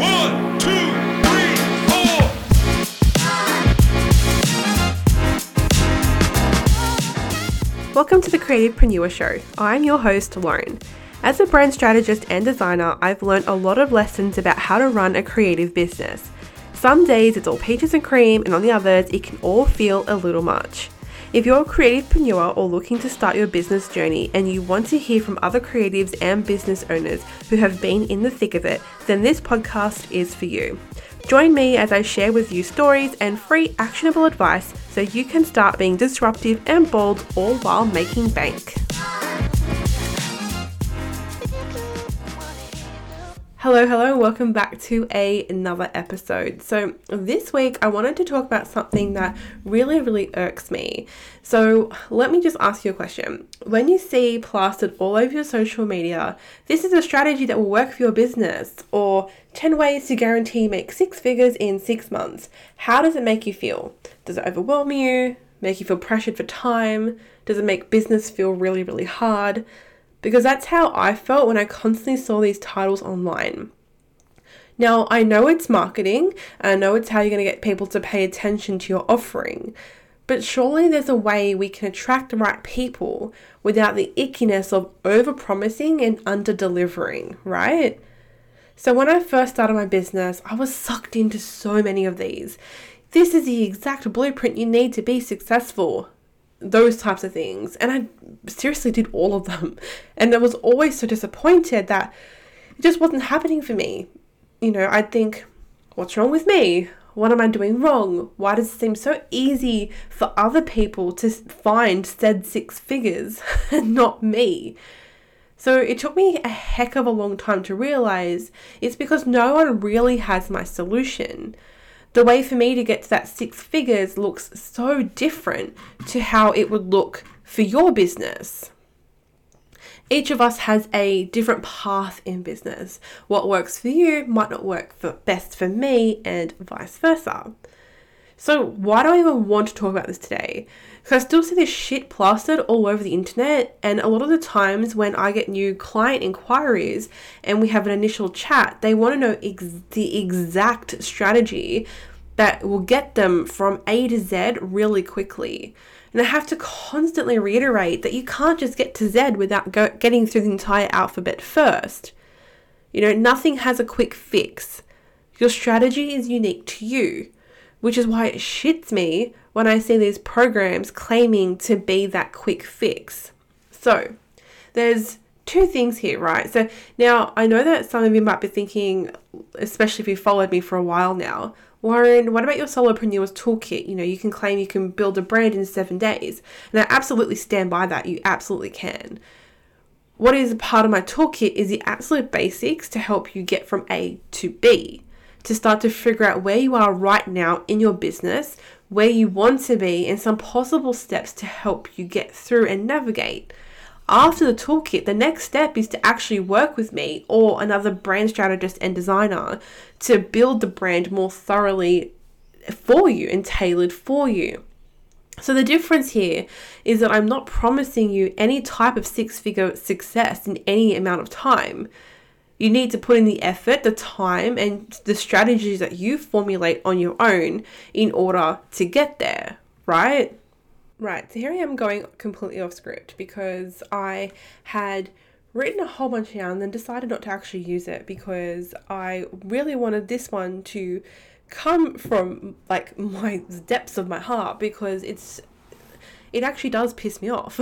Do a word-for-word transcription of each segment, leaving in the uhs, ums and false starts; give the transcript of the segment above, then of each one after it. One, two, three, four. Welcome to the Creativepreneur Show. I'm your host, Lauren. As a brand strategist and designer, I've learned a lot of lessons about how to run a creative business. Some days it's all peaches and cream, and on the others, it can all feel a little much. If you're a creativepreneur or looking to start your business journey and you want to hear from other creatives and business owners who have been in the thick of it, then this podcast is for you. Join me as I share with you stories and free actionable advice so you can start being disruptive and bold, all while making bank. Hello, hello, welcome back to a, another episode. So this week I wanted to talk about something that really, really irks me. So let me just ask you a question. When you see plastered all over your social media, this is a strategy that will work for your business, or ten ways to guarantee you make six figures in six months. How does it make you feel? Does it overwhelm you? Make you feel pressured for time? Does it make business feel really, really hard? Because that's how I felt when I constantly saw these titles online. Now, I know it's marketing, and I know it's how you're going to get people to pay attention to your offering, but surely there's a way we can attract the right people without the ickiness of over-promising and under-delivering, right? So when I first started my business, I was sucked into so many of these. This is the exact blueprint you need to be successful. Those types of things. And I seriously did all of them. And I was always so disappointed that it just wasn't happening for me. You know, I'd think, what's wrong with me? What am I doing wrong? Why does it seem so easy for other people to find said six figures and not me? So it took me a heck of a long time to realize it's because no one really has my solution. The way for me to get to that six figures looks so different to how it would look for your business. Each of us has a different path in business. What works for you might not work for best for me, and vice versa. So why do I even want to talk about this today? Because I still see this shit plastered all over the internet, and a lot of the times when I get new client inquiries and we have an initial chat, they want to know ex- the exact strategy that will get them from A to Z really quickly. And I have to constantly reiterate that you can't just get to Z without go- getting through the entire alphabet first. You know, nothing has a quick fix. Your strategy is unique to you, which is why it shits me when I see these programs claiming to be that quick fix. So there's two things here, right? So now I know that some of you might be thinking, especially if you followed me for a while now, Lauren, what about your Solopreneur's Toolkit? You know, you can claim you can build a brand in seven days. And I absolutely stand by that. You absolutely can. What is part of my toolkit is the absolute basics to help you get from A to B, to start to figure out where you are right now in your business, where you want to be, and some possible steps to help you get through and navigate. After the toolkit, the next step is to actually work with me or another brand strategist and designer to build the brand more thoroughly for you and tailored for you. So the difference here is that I'm not promising you any type of six-figure success in any amount of time. You need to put in the effort, the time, and the strategies that you formulate on your own in order to get there, right? Right, so here I am going completely off script because I had written a whole bunch down and then decided not to actually use it because I really wanted this one to come from like my the depths of my heart, because it's it actually does piss me off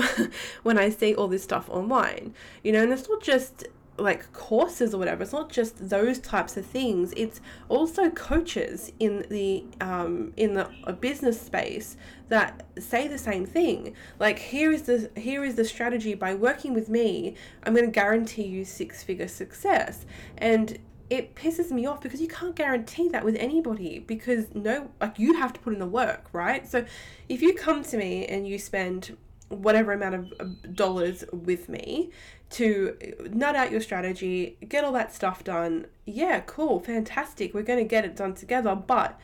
when I see all this stuff online. You know, and it's not just like courses or whatever. It's not just those types of things. It's also coaches in the um in the uh, business space that say the same thing. Like, here is the here is the strategy. By working with me, I'm going to guarantee you six-figure success. And it pisses me off because you can't guarantee that with anybody, because no, like, you have to put in the work, right? So if you come to me and you spend whatever amount of dollars with me to nut out your strategy, get all that stuff done. Yeah, cool, fantastic. We're going to get it done together. But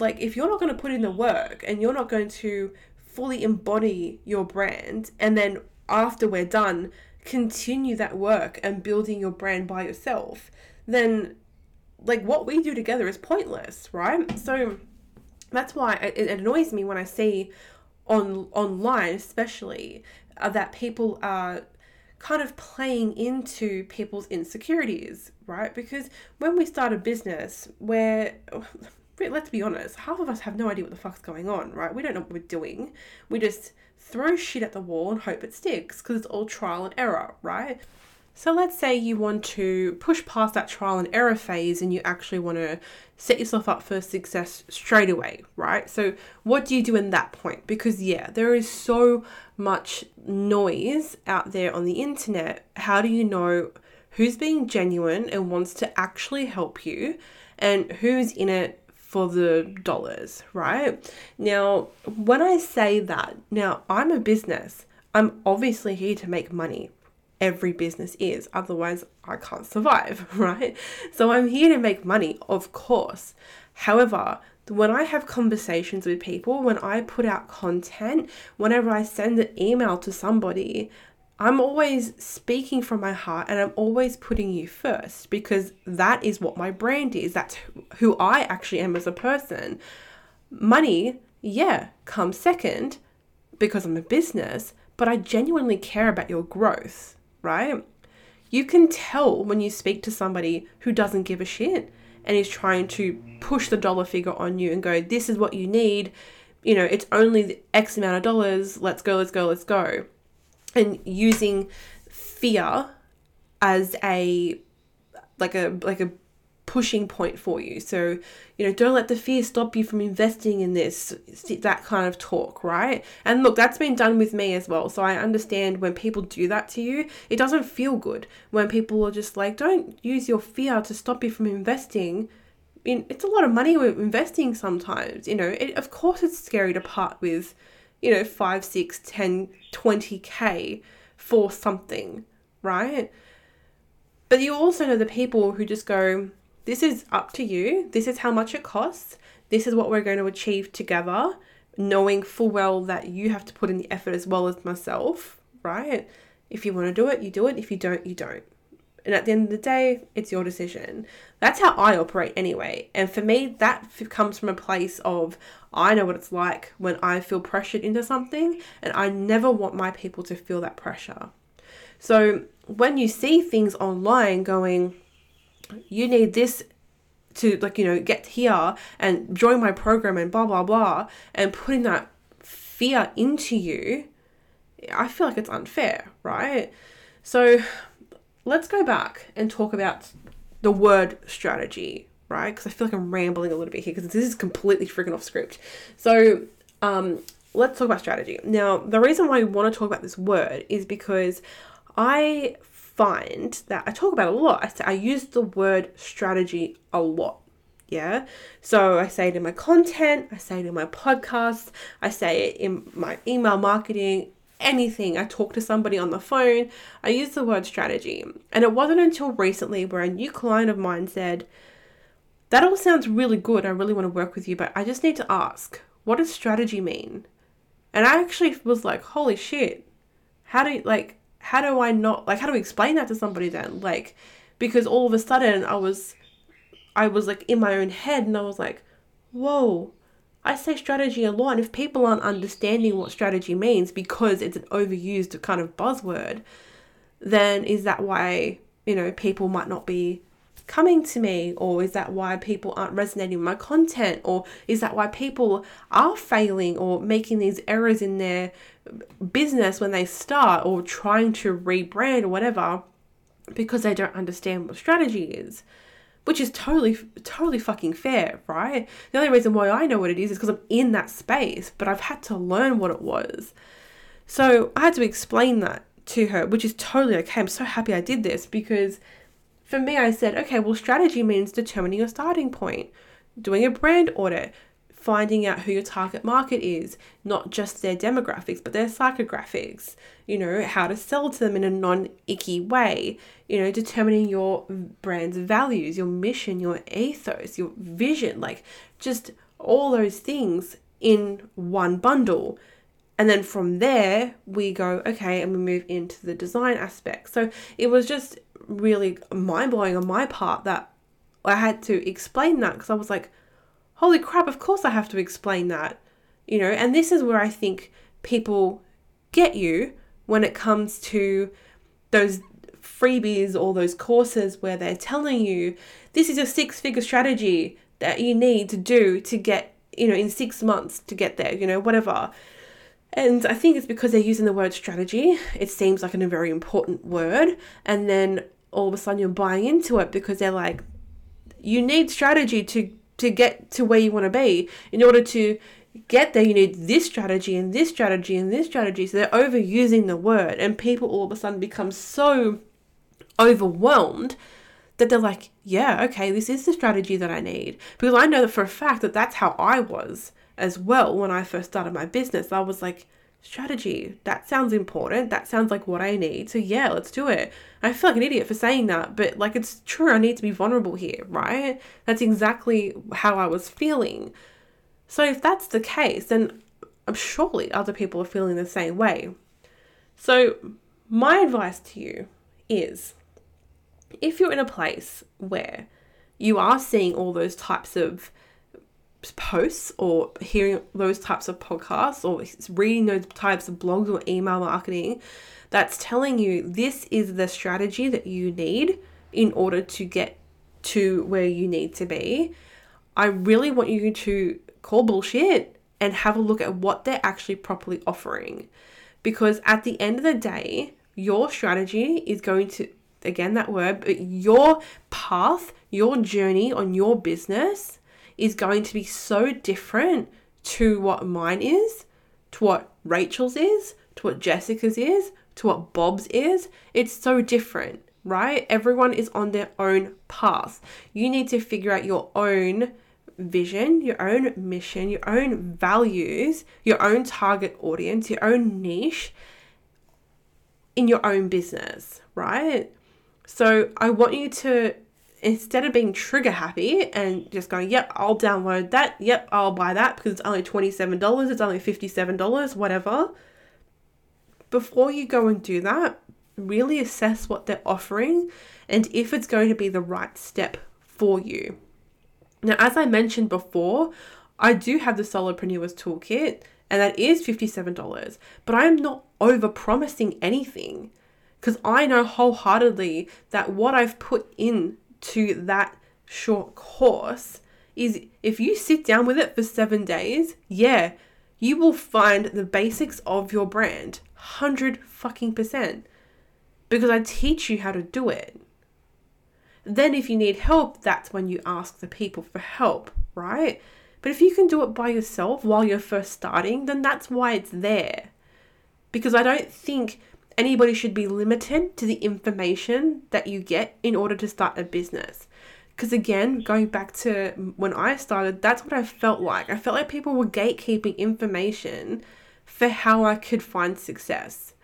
like, if you're not going to put in the work and you're not going to fully embody your brand, and then after we're done, continue that work and building your brand by yourself, then like what we do together is pointless, right? So that's why it, it annoys me when I see on online, especially uh, that people are kind of playing into people's insecurities, right? Because when we start a business, where let's be honest, half of us have no idea what the fuck's going on, right? We don't know what we're doing. We just throw shit at the wall and hope it sticks because it's all trial and error, right? So let's say you want to push past that trial and error phase and you actually want to set yourself up for success straight away, right? So what do you do in that point? Because yeah, there is so much noise out there on the internet. How do you know who's being genuine and wants to actually help you and who's in it for the dollars, right? Now, when I say that, now I'm a business. I'm obviously here to make money. Every business is, otherwise I can't survive, right? So I'm here to make money, of course. However, when I have conversations with people, when I put out content, whenever I send an email to somebody, I'm always speaking from my heart and I'm always putting you first because that is what my brand is. That's who I actually am as a person. Money, yeah, comes second because I'm a business, but I genuinely care about your growth, right? You can tell when you speak to somebody who doesn't give a shit and is trying to push the dollar figure on you and go, this is what you need. You know, it's only X amount of dollars. Let's go, let's go, let's go. And using fear as a, like a, like a pushing point for you. So, you know, don't let the fear stop you from investing in this, that kind of talk, right? And look, that's been done with me as well. So I understand when people do that to you, it doesn't feel good when people are just like, don't use your fear to stop you from investing. In, it's a lot of money we're investing sometimes, you know, it, of course it's scary to part with, you know, five, six, ten, twenty K for something, right? But you also know the people who just go, this is up to you. This is how much it costs. This is what we're going to achieve together, knowing full well that you have to put in the effort as well as myself, right? If you want to do it, you do it. If you don't, you don't. And at the end of the day, it's your decision. That's how I operate anyway. And for me, that comes from a place of, I know what it's like when I feel pressured into something, and I never want my people to feel that pressure. So when you see things online going, you need this to, like, you know, get here and join my program and blah, blah, blah, and putting that fear into you, I feel like it's unfair, right? So let's go back and talk about the word strategy, right? Because I feel like I'm rambling a little bit here because this is completely freaking off script. So um, let's talk about strategy. Now, the reason why we want to talk about this word is because I find that I talk about it a lot. I, I use the word strategy a lot. Yeah. So I say it in my content. I say it in my podcasts. I say it in my email marketing, anything. I talk to somebody on the phone. I use the word strategy. And it wasn't until recently where a new client of mine said, that all sounds really good. I really want to work with you, but I just need to ask, what does strategy mean? And I actually was like, holy shit. How do you like, How do I not, like, how do we explain that to somebody then? Like, because all of a sudden I was, I was like in my own head and I was like, whoa, I say strategy a lot. And if people aren't understanding what strategy means because it's an overused kind of buzzword, then is that why, you know, people might not be coming to me? Or is that why people aren't resonating with my content? Or is that why people are failing or making these errors in their business when they start or trying to rebrand or whatever, because they don't understand what strategy is, which is totally, totally fucking fair, right? The only reason why I know what it is is because I'm in that space, but I've had to learn what it was. So I had to explain that to her, which is totally okay. I'm so happy I did this because for me, I said, okay, well, strategy means determining your starting point, doing a brand audit, finding out who your target market is, not just their demographics, but their psychographics, you know, how to sell to them in a non-icky way, you know, determining your brand's values, your mission, your ethos, your vision, like just all those things in one bundle. And then from there we go, okay, and we move into the design aspect. So it was just really mind blowing on my part that I had to explain that because I was like, holy crap, of course I have to explain that, you know. And this is where I think people get you when it comes to those freebies or those courses where they're telling you this is a six-figure strategy that you need to do to get, you know, in six months to get there, you know, whatever. And I think it's because they're using the word strategy. It seems like a very important word. And then all of a sudden you're buying into it because they're like, you need strategy to, to get to where you want to be. In order to get there, you need this strategy and this strategy and this strategy. So they're overusing the word, and people all of a sudden become so overwhelmed that they're like, yeah, okay, this is the strategy that I need. Because I know that for a fact that that's how I was as well. When I first started my business, I was like, strategy, that sounds important. That sounds like what I need. So yeah, let's do it. I feel like an idiot for saying that, but like, it's true. I need to be vulnerable here, right? That's exactly how I was feeling. So if that's the case, then surely other people are feeling the same way. So my advice to you is, if you're in a place where you are seeing all those types of posts or hearing those types of podcasts or reading those types of blogs or email marketing that's telling you this is the strategy that you need in order to get to where you need to be, I really want you to call bullshit and have a look at what they're actually properly offering. Because at the end of the day, your strategy is going to, again, that word, but your path, your journey on your business is going to be so different to what mine is, to what Rachel's is, to what Jessica's is, to what Bob's is. It's so different, right? Everyone is on their own path. You need to figure out your own vision, your own mission, your own values, your own target audience, your own niche in your own business, right? So I want you to, instead of being trigger happy and just going, yep, I'll download that. Yep, I'll buy that because it's only twenty-seven dollars. It's only fifty-seven dollars, whatever. Before you go and do that, really assess what they're offering and if it's going to be the right step for you. Now, as I mentioned before, I do have the Solopreneur's Toolkit, and that is fifty-seven dollars, but I am not over-promising anything because I know wholeheartedly that what I've put in to that short course is, if you sit down with it for seven days, yeah, you will find the basics of your brand, hundred fucking percent, because I teach you how to do it. Then if you need help, that's when you ask the people for help, right? But if you can do it by yourself while you're first starting, then that's why it's there. Because I don't think anybody should be limited to the information that you get in order to start a business. Because again, going back to when I started, that's what I felt like. I felt like people were gatekeeping information for how I could find success.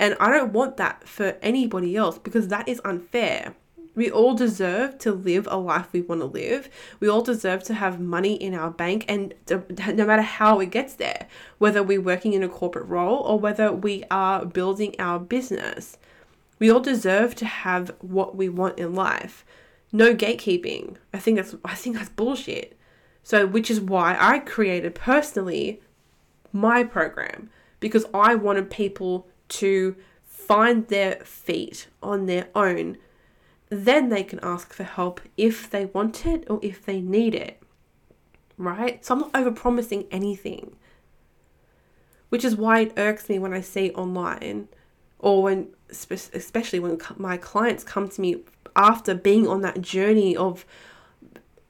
And I don't want that for anybody else because that is unfair. We all deserve to live a life we want to live. We all deserve to have money in our bank, and no matter how it gets there, whether we're working in a corporate role or whether we are building our business, we all deserve to have what we want in life. No gatekeeping. I think that's, I think that's bullshit. So, which is why I created personally my program, because I wanted people to find their feet on their own. Then they can ask for help if they want it or if they need it, right? So I'm not overpromising anything, which is why it irks me when I see online, or when, especially when my clients come to me after being on that journey of,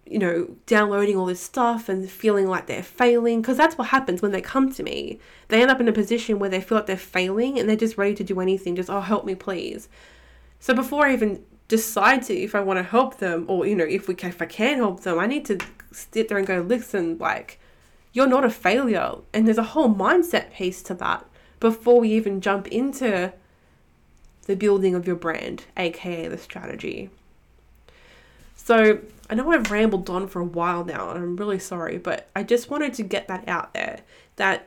you know, downloading all this stuff and feeling like they're failing. Because that's what happens when they come to me. They end up in a position where they feel like they're failing and they're just ready to do anything. Just, oh, help me, please. So before I even decide to, if I want to help them, or, you know, if we can, if I can help them, I need to sit there and go, listen, like, you're not a failure. And there's a whole mindset piece to that before we even jump into the building of your brand, aka the strategy. So I know I've rambled on for a while now, and I'm really sorry, but I just wanted to get that out there, that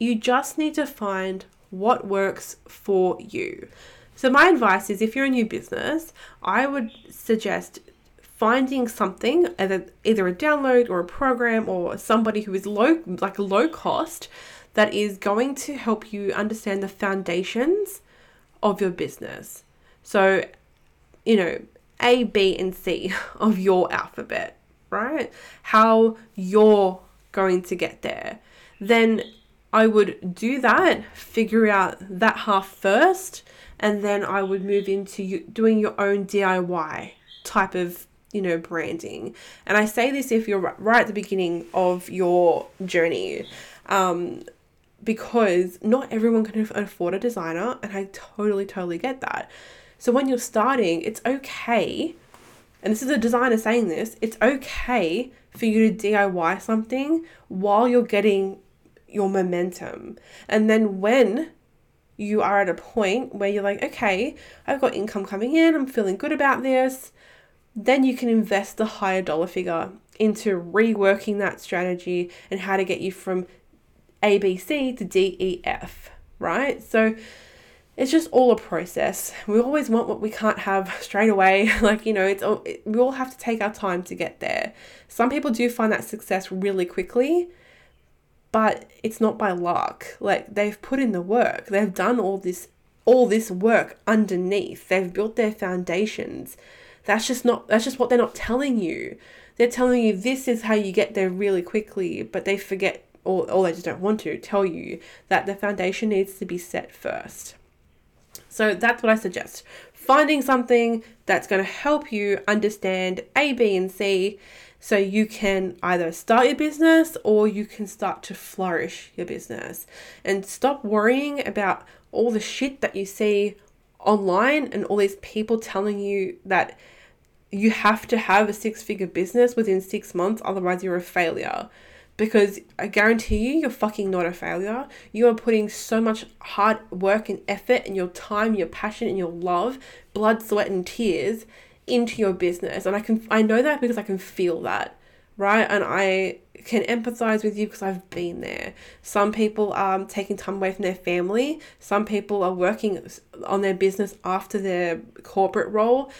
you just need to find what works for you. So my advice is, if you're a new business, I would suggest finding something, either a download or a program or somebody who is low, like low cost, that is going to help you understand the foundations of your business. So, you know, A, B, and C of your alphabet, right? How you're going to get there. Then I would do that, figure out that half first, and then I would move into you doing your own D I Y type of, you know, branding. And I say this if you're right at the beginning of your journey, um, because not everyone can afford a designer, and I totally, totally get that. So when you're starting, it's okay, and this is a designer saying this, it's okay for you to D I Y something while you're getting your momentum. And then when you are at a point where you're like, okay, I've got income coming in, I'm feeling good about this, then you can invest the higher dollar figure into reworking that strategy and how to get you from A, B, C to D, E, F, right? So it's just all a process. We always want what we can't have straight away. Like, you know, it's all, it, we all have to take our time to get there. Some people do find that success really quickly, but it's not by luck. Like, they've put in the work. They've done all this, all this work underneath. They've built their foundations. That's just not, that's just what they're not telling you. They're telling you this is how you get there really quickly, but they forget, or, or they just don't want to tell you that the foundation needs to be set first. So that's what I suggest. Finding something that's going to help you understand A, B, and C, so you can either start your business or you can start to flourish your business. And stop worrying about all the shit that you see online and all these people telling you that you have to have a six-figure business within six months, otherwise you're a failure. Because I guarantee you, you're fucking not a failure. You are putting so much hard work and effort and your time, your passion and your love, blood, sweat and tears into your business. And I can, I know that because I can feel that, right? And I can empathize with you because I've been there. Some people are taking time away from their family. Some people are working on their business after their corporate role.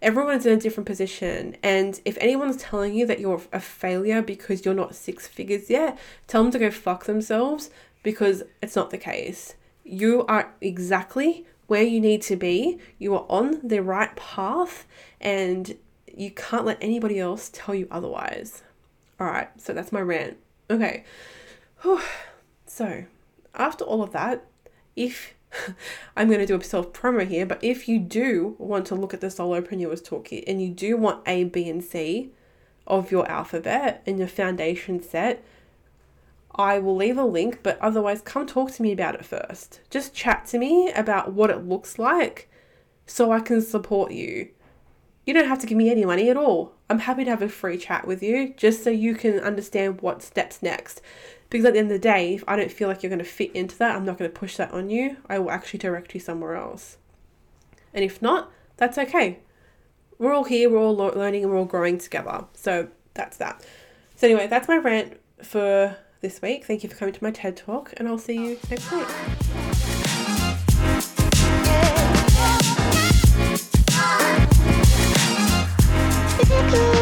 Everyone's in a different position. And if anyone's telling you that you're a failure because you're not six figures yet, tell them to go fuck themselves, because it's not the case. You are exactly where you need to be. You are on the right path and you can't let anybody else tell you otherwise. All right. So that's my rant. Okay. Whew. So after all of that, if I'm going to do a self promo here, but if you do want to look at the Solopreneur's Toolkit and you do want A, B, and C of your alphabet and your foundation set, I will leave a link, but otherwise come talk to me about it first. Just chat to me about what it looks like so I can support you. You don't have to give me any money at all. I'm happy to have a free chat with you just so you can understand what steps next. Because at the end of the day, if I don't feel like you're going to fit into that, I'm not going to push that on you. I will actually direct you somewhere else. And if not, that's okay. We're all here, we're all learning and we're all growing together. So that's that. So anyway, that's my rant for this week. Thank you for coming to my TED Talk and I'll see you next week. Thank you.